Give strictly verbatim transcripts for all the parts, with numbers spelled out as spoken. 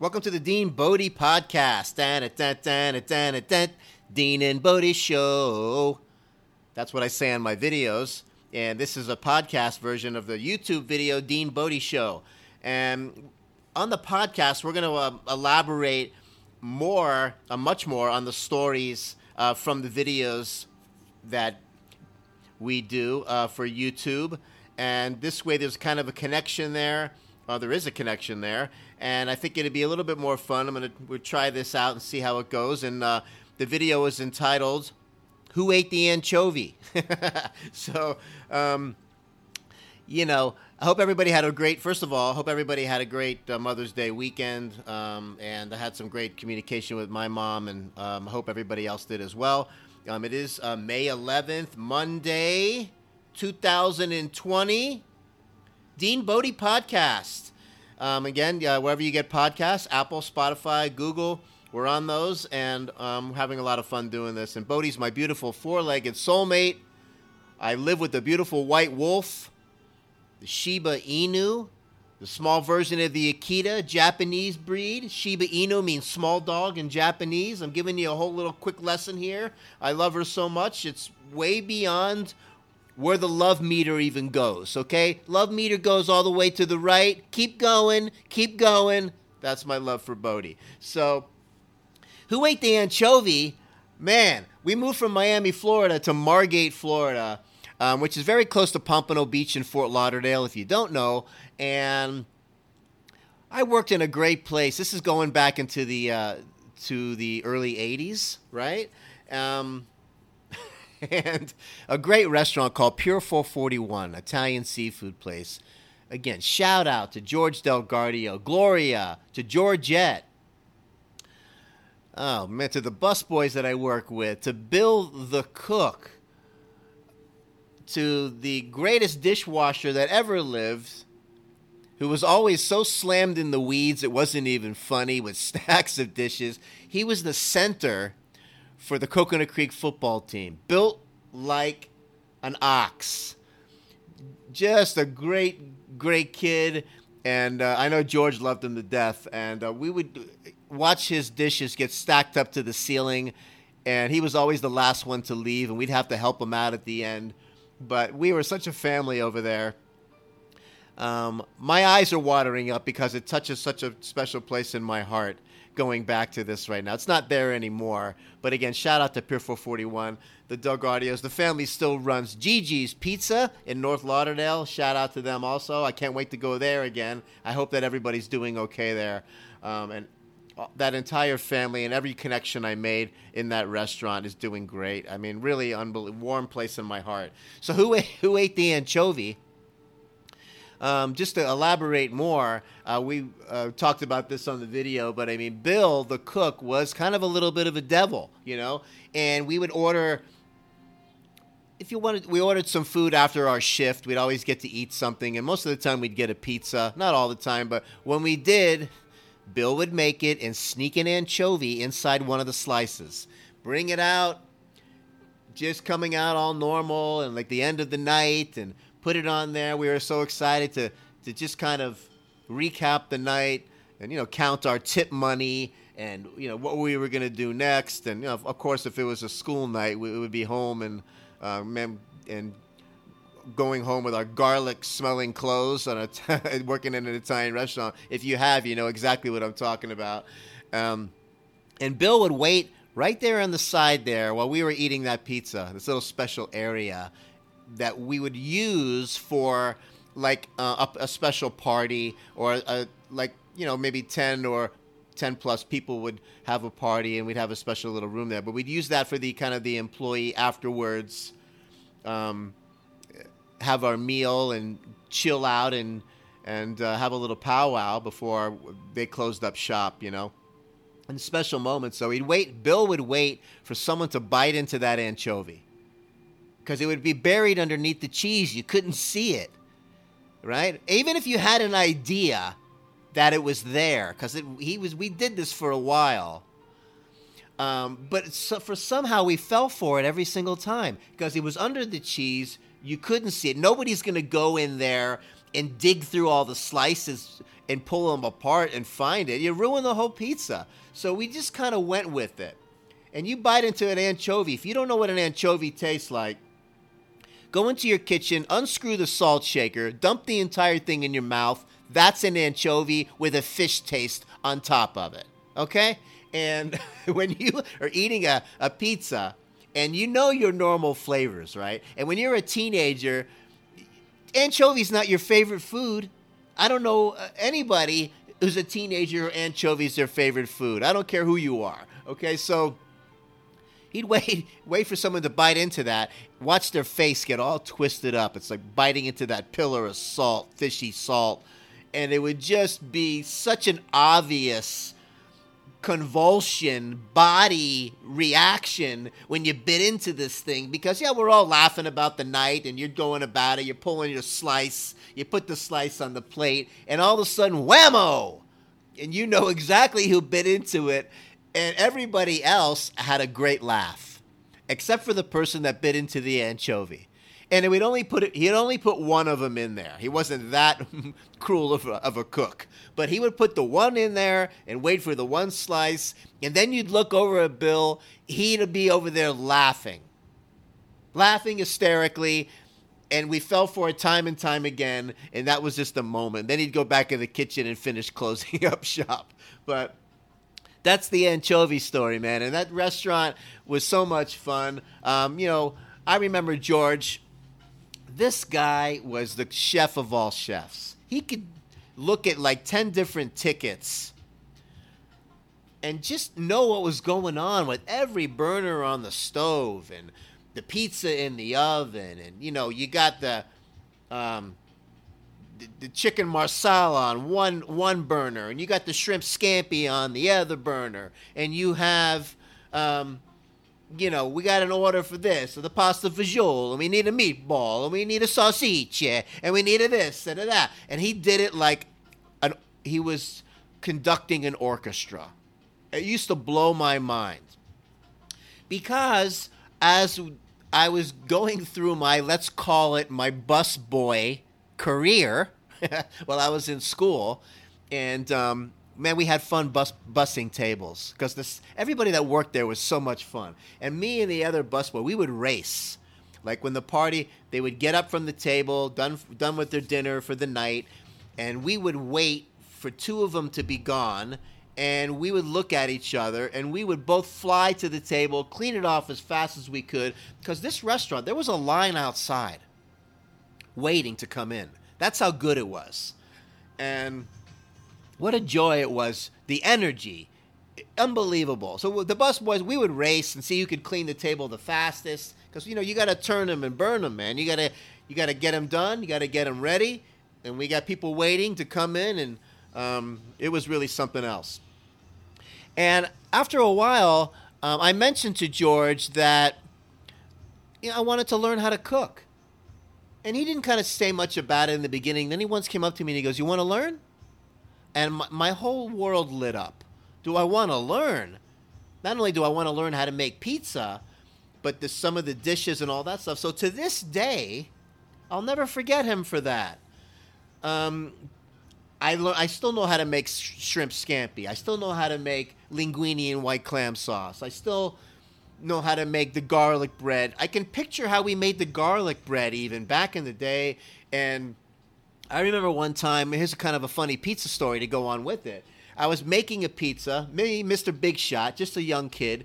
Welcome to the Dean Bodhi podcast. Dean and Bodhi Show. That's what I say on my videos. And this is a podcast version of the YouTube video, Dean Bodhi Show. And on the podcast, we're going to uh, elaborate more, uh, much more, on the stories uh, from the videos that we do uh, for YouTube. And this way, there's kind of a connection there. Uh, there is a connection there. And I think it'd be a little bit more fun. I'm going to we'll try this out and see how it goes. And uh, the video is entitled, Who Ate the Anchovy? So, um, you know, I hope everybody had a great, first of all, I hope everybody had a great uh, Mother's Day weekend. Um, and I had some great communication with my mom, and um, I hope everybody else did as well. Um, it is uh, May eleventh, Monday, two thousand twenty, Dean Bodhi Podcast. Um, again, uh, wherever you get podcasts, Apple, Spotify, Google, we're on those, and um, having a lot of fun doing this. And Bodhi's my beautiful four-legged soulmate. I live with the beautiful white wolf, the Shiba Inu, the small version of the Akita, Japanese breed. Shiba Inu means small dog in Japanese. I'm giving you a whole little quick lesson here. I love her so much. It's way beyond where the love meter even goes, okay? Love meter goes all the way to the right. Keep going. Keep going. That's my love for Bodhi. So, who ate the anchovy? Man, we moved from Miami, Florida to Margate, Florida, um, which is very close to Pompano Beach in Fort Lauderdale, if you don't know. And I worked in a great place. This is going back into the uh, to the early eighties, right? Um, and a great restaurant called Pier four forty-one, Italian seafood place. Again, shout out to George Delgaudio, Gloria, to Georgette. Oh, man, to the busboys that I work with, to Bill the cook, to the greatest dishwasher that ever lived, who was always so slammed in the weeds it wasn't even funny with stacks of dishes. He was the center for the Coconut Creek football team, built like an ox. Just a great, great kid, and uh, I know George loved him to death, and uh, we would watch his dishes get stacked up to the ceiling, and he was always the last one to leave, and we'd have to help him out at the end. But we were such a family over there. Um, my eyes are watering up because it touches such a special place in my heart going back to this right now. It's not there anymore. But again, shout out to Pier four forty-one, the Delgaudios. The family still runs Gigi's Pizza in North Lauderdale. Shout out to them also. I can't wait to go there again. I hope that everybody's doing okay there. Um, and that entire family and every connection I made in that restaurant is doing great. I mean, really unbelievable, warm place in my heart. So who ate, who ate the anchovy? Um, just to elaborate more, uh, we uh, talked about this on the video, but I mean, Bill, the cook, was kind of a little bit of a devil, you know? And we would order, if you wanted, we ordered some food after our shift. We'd always get to eat something, and most of the time we'd get a pizza. Not all the time, but when we did, Bill would make it and sneak an anchovy inside one of the slices. Bring it out, just coming out all normal and like the end of the night, and put it on there. We were so excited to, to just kind of recap the night and, you know, count our tip money and, you know, what we were going to do next. And, you know, of course, if it was a school night, we would be home and uh, and going home with our garlic-smelling clothes and t- working in an Italian restaurant. If you have, you know exactly what I'm talking about. Um, and Bill would wait right there on the side there while we were eating that pizza, this little special area that we would use for, like, uh, a, a special party or, a, like, you know, maybe ten or ten-plus people would have a party and we'd have a special little room there. But we'd use that for the kind of the employee afterwards, um have our meal and chill out and and uh, have a little powwow before they closed up shop, you know, and special moments. So he'd wait. Bill would wait for someone to bite into that anchovy because it would be buried underneath the cheese. You couldn't see it, right? Even if you had an idea that it was there, because he was. We did this for a while. Um, but so, for somehow we fell for it every single time because it was under the cheese. You couldn't see it. Nobody's going to go in there and dig through all the slices and pull them apart and find it, you ruin the whole pizza. So we just kind of went with it. And you bite into an anchovy. If you don't know what an anchovy tastes like, go into your kitchen, unscrew the salt shaker, dump the entire thing in your mouth. That's an anchovy with a fish taste on top of it, okay? And when you are eating a, a pizza, and you know your normal flavors, right? And when you're a teenager, anchovy's not your favorite food. I don't know anybody who's a teenager who anchovy's their favorite food. I don't care who you are, okay? So he'd wait wait for someone to bite into that, watch their face get all twisted up. It's like biting into that pillar of salt, fishy salt. And it would just be such an obvious convulsion, body reaction when you bit into this thing. Because, yeah, we're all laughing about the night, and you're going about it. You're pulling your slice. You put the slice on the plate, and all of a sudden, whammo! And you know exactly who bit into it. And everybody else had a great laugh, except for the person that bit into the anchovy. And it would only put it, he'd only put one of them in there. He wasn't that cruel of a, of a cook. But he would put the one in there and wait for the one slice. And then you'd look over at Bill. He'd be over there laughing, laughing hysterically. And we fell for it time and time again. And that was just a moment. Then he'd go back in the kitchen and finish closing up shop. But that's the anchovy story, man. And that restaurant was so much fun. Um, you know, I remember George. This guy was the chef of all chefs. He could look at like ten different tickets and just know what was going on with every burner on the stove and the pizza in the oven. And, you know, you got the um, the, the chicken marsala on one, one burner, and you got the shrimp scampi on the other burner. And you have... Um, you know, we got an order for this, or the pasta fagioli, and we need a meatball, and we need a sausage, and we need a this, and a that. And he did it like an, he was conducting an orchestra. It used to blow my mind. Because as I was going through my, let's call it my busboy career, while I was in school, and, um, man, we had fun bus busing tables because everybody that worked there was so much fun. And me and the other busboy, we would race. Like when the party, they would get up from the table, done done with their dinner for the night, and we would wait for two of them to be gone, and we would look at each other, and we would both fly to the table, clean it off as fast as we could, because this restaurant, there was a line outside waiting to come in. That's how good it was. And what a joy it was. The energy. Unbelievable. So the bus boys, we would race and see who could clean the table the fastest. Because, you know, you got to turn them and burn them, man. You got to you got to get them done. You got to get them ready. And we got people waiting to come in. And um, it was really something else. And after a while, um, I mentioned to George that, you know, I wanted to learn how to cook. And he didn't kind of say much about it in the beginning. Then he once came up to me and he goes, "You want to learn?" And my, my whole world lit up. Do I want to learn? Not only do I want to learn how to make pizza, but the, some of the dishes and all that stuff. So to this day, I'll never forget him for that. Um, I lo- I still know how to make sh- shrimp scampi. I still know how to make linguine and white clam sauce. I still know how to make the garlic bread. I can picture how we made the garlic bread even back in the day. And I remember one time, here's kind of a funny pizza story to go on with it. I was making a pizza, me, Mister Big Shot, just a young kid,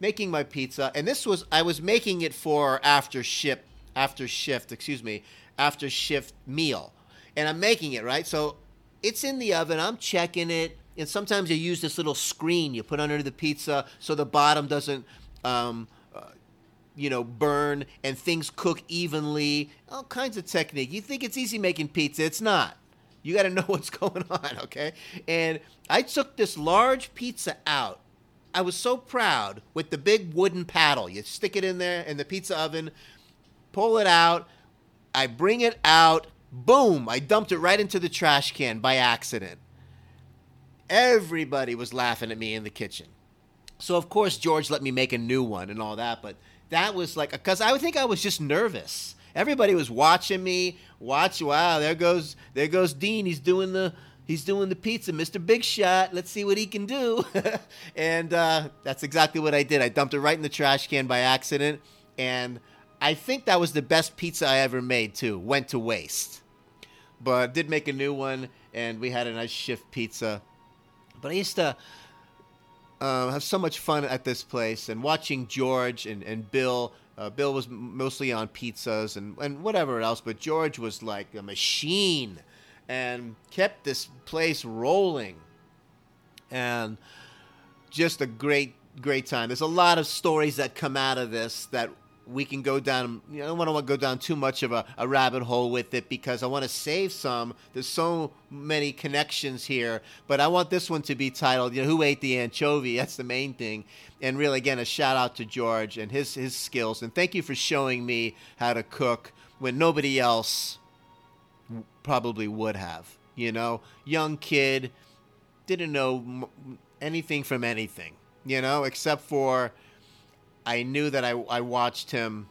making my pizza. And this was, I was making it for after shift, after shift, excuse me, after shift meal. And I'm making it, right? So it's in the oven, I'm checking it. And sometimes you use this little screen you put under the pizza so the bottom doesn't, um, you know, burn and things cook evenly, all kinds of technique. You think it's easy making pizza. It's not. You got to know what's going on, okay? And I took this large pizza out. I was so proud with the big wooden paddle. You stick it in there in the pizza oven, pull it out. I bring it out. Boom. I dumped it right into the trash can by accident. Everybody was laughing at me in the kitchen. So, of course, George let me make a new one and all that, but that was like, because I would think I was just nervous. everybody was watching me. Watch, wow, there goes there goes Dean. He's doing the he's doing the pizza, Mister Big Shot. Let's see what he can do. And uh, that's exactly what I did. I dumped it right in the trash can by accident, and I think that was the best pizza I ever made too. Went to waste, but did make a new one, and we had a nice shift pizza. But I used to uh, have so much fun at this place, and watching George and, and Bill. Uh, Bill was mostly on pizzas and, and whatever else, but George was like a machine and kept this place rolling. And just a great, great time. There's a lot of stories that come out of this that we can go down. You know, I don't want to go down too much of a, a rabbit hole with it because I want to save some. There's so many connections here, but I want this one to be titled, you know, Who Ate the Anchovy? That's the main thing. And really, again, a shout out to George and his, his skills. And thank you for showing me how to cook when nobody else probably would have, you know, young kid, didn't know anything from anything, you know, except for, I knew that I, I watched him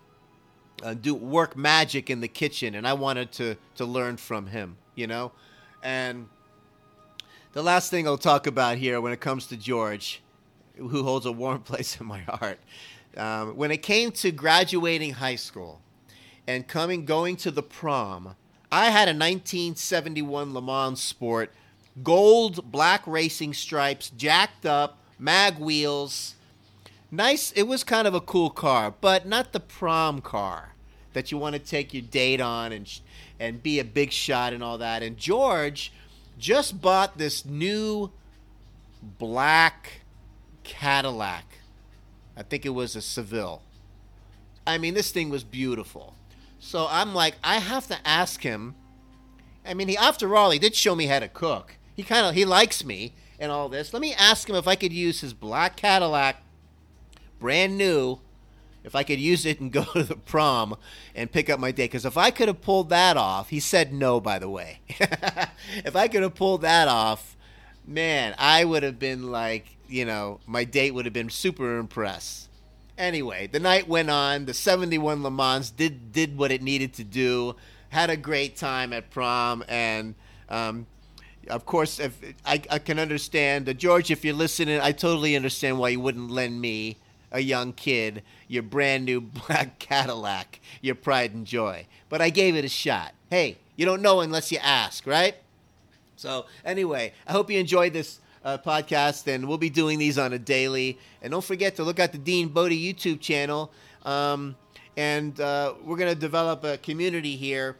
uh, do work magic in the kitchen, and I wanted to, to learn from him, you know? And the last thing I'll talk about here when it comes to George, who holds a warm place in my heart, um, when it came to graduating high school and coming going to the prom, I had a nineteen seventy-one Le Mans Sport, gold, black racing stripes, jacked up, mag wheels. Nice. It was kind of a cool car, but not the prom car that you want to take your date on and sh- and be a big shot and all that. And George just bought this new black Cadillac. I think it was a Seville. I mean, this thing was beautiful. So I'm like, I have to ask him. I mean, he after all, he did show me how to cook. He kind of he likes me and all this. Let me ask him if I could use his black Cadillac. Brand new, if I could use it and go to the prom and pick up my date. Because if I could have pulled that off, he said no, by the way. If I could have pulled that off, man, I would have been like, you know, my date would have been super impressed. Anyway, the night went on. The seventy-one Le Mans did, did what it needed to do. Had a great time at prom. And, um, of course, if I, I can understand. Uh, George, if you're listening, I totally understand why you wouldn't lend me, a young kid, your brand new black Cadillac, your pride and joy. But I gave it a shot. Hey, you don't know unless you ask, right? So anyway, I hope you enjoyed this uh, podcast, and we'll be doing these on a daily. And don't forget to look at the Dean Bodhi YouTube channel. Um, and uh, we're going to develop a community here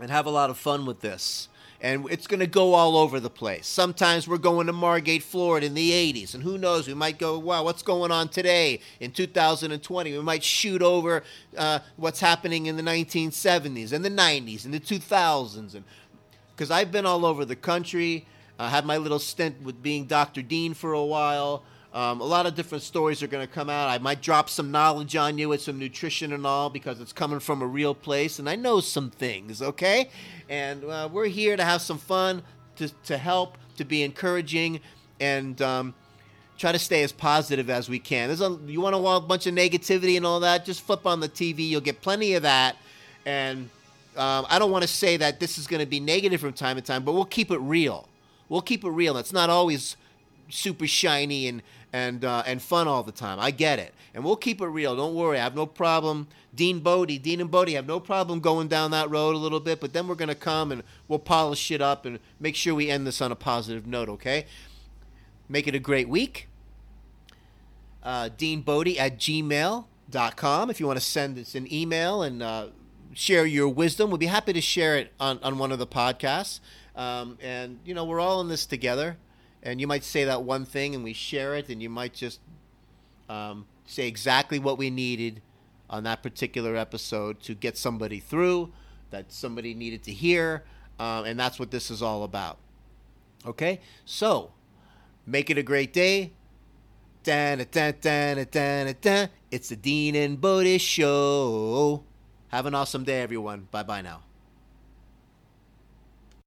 and have a lot of fun with this. And it's going to go all over the place. Sometimes we're going to Margate, Florida in the eighties. And who knows, we might go, wow, what's going on today in two thousand twenty? We might shoot over uh, what's happening in the nineteen seventies and the nineties and the two thousands. And because I've been all over the country. I had my little stint with being Doctor Dean for a while. Um, a lot of different stories are going to come out. I might drop some knowledge on you with some nutrition and all because it's coming from a real place, and I know some things, okay? And uh, we're here to have some fun, to to help, to be encouraging, and um, try to stay as positive as we can. There's a, you want a bunch of negativity and all that, just flip on the T V. You'll get plenty of that. And um, I don't want to say that this is going to be negative from time to time, but we'll keep it real. We'll keep it real. It's not always super shiny and and uh, and fun all the time. I get it. And we'll keep it real. Don't worry. I have no problem. Dean Bodhi, Dean and Bodhi have no problem going down that road a little bit, but then we're going to come and we'll polish it up and make sure we end this on a positive note, okay? Make it a great week. Uh, DeanBodhi at gmail dot com if you want to send us an email and uh, share your wisdom. We'll be happy to share it on, on one of the podcasts. Um, and, you know, we're all in this together. And you might say that one thing and we share it, and you might just um, say exactly what we needed on that particular episode to get somebody through, that somebody needed to hear, um, and that's what this is all about. Okay? So, make it a great day. It's the Dean and Bodhi Show. Have an awesome day, everyone. Bye-bye now.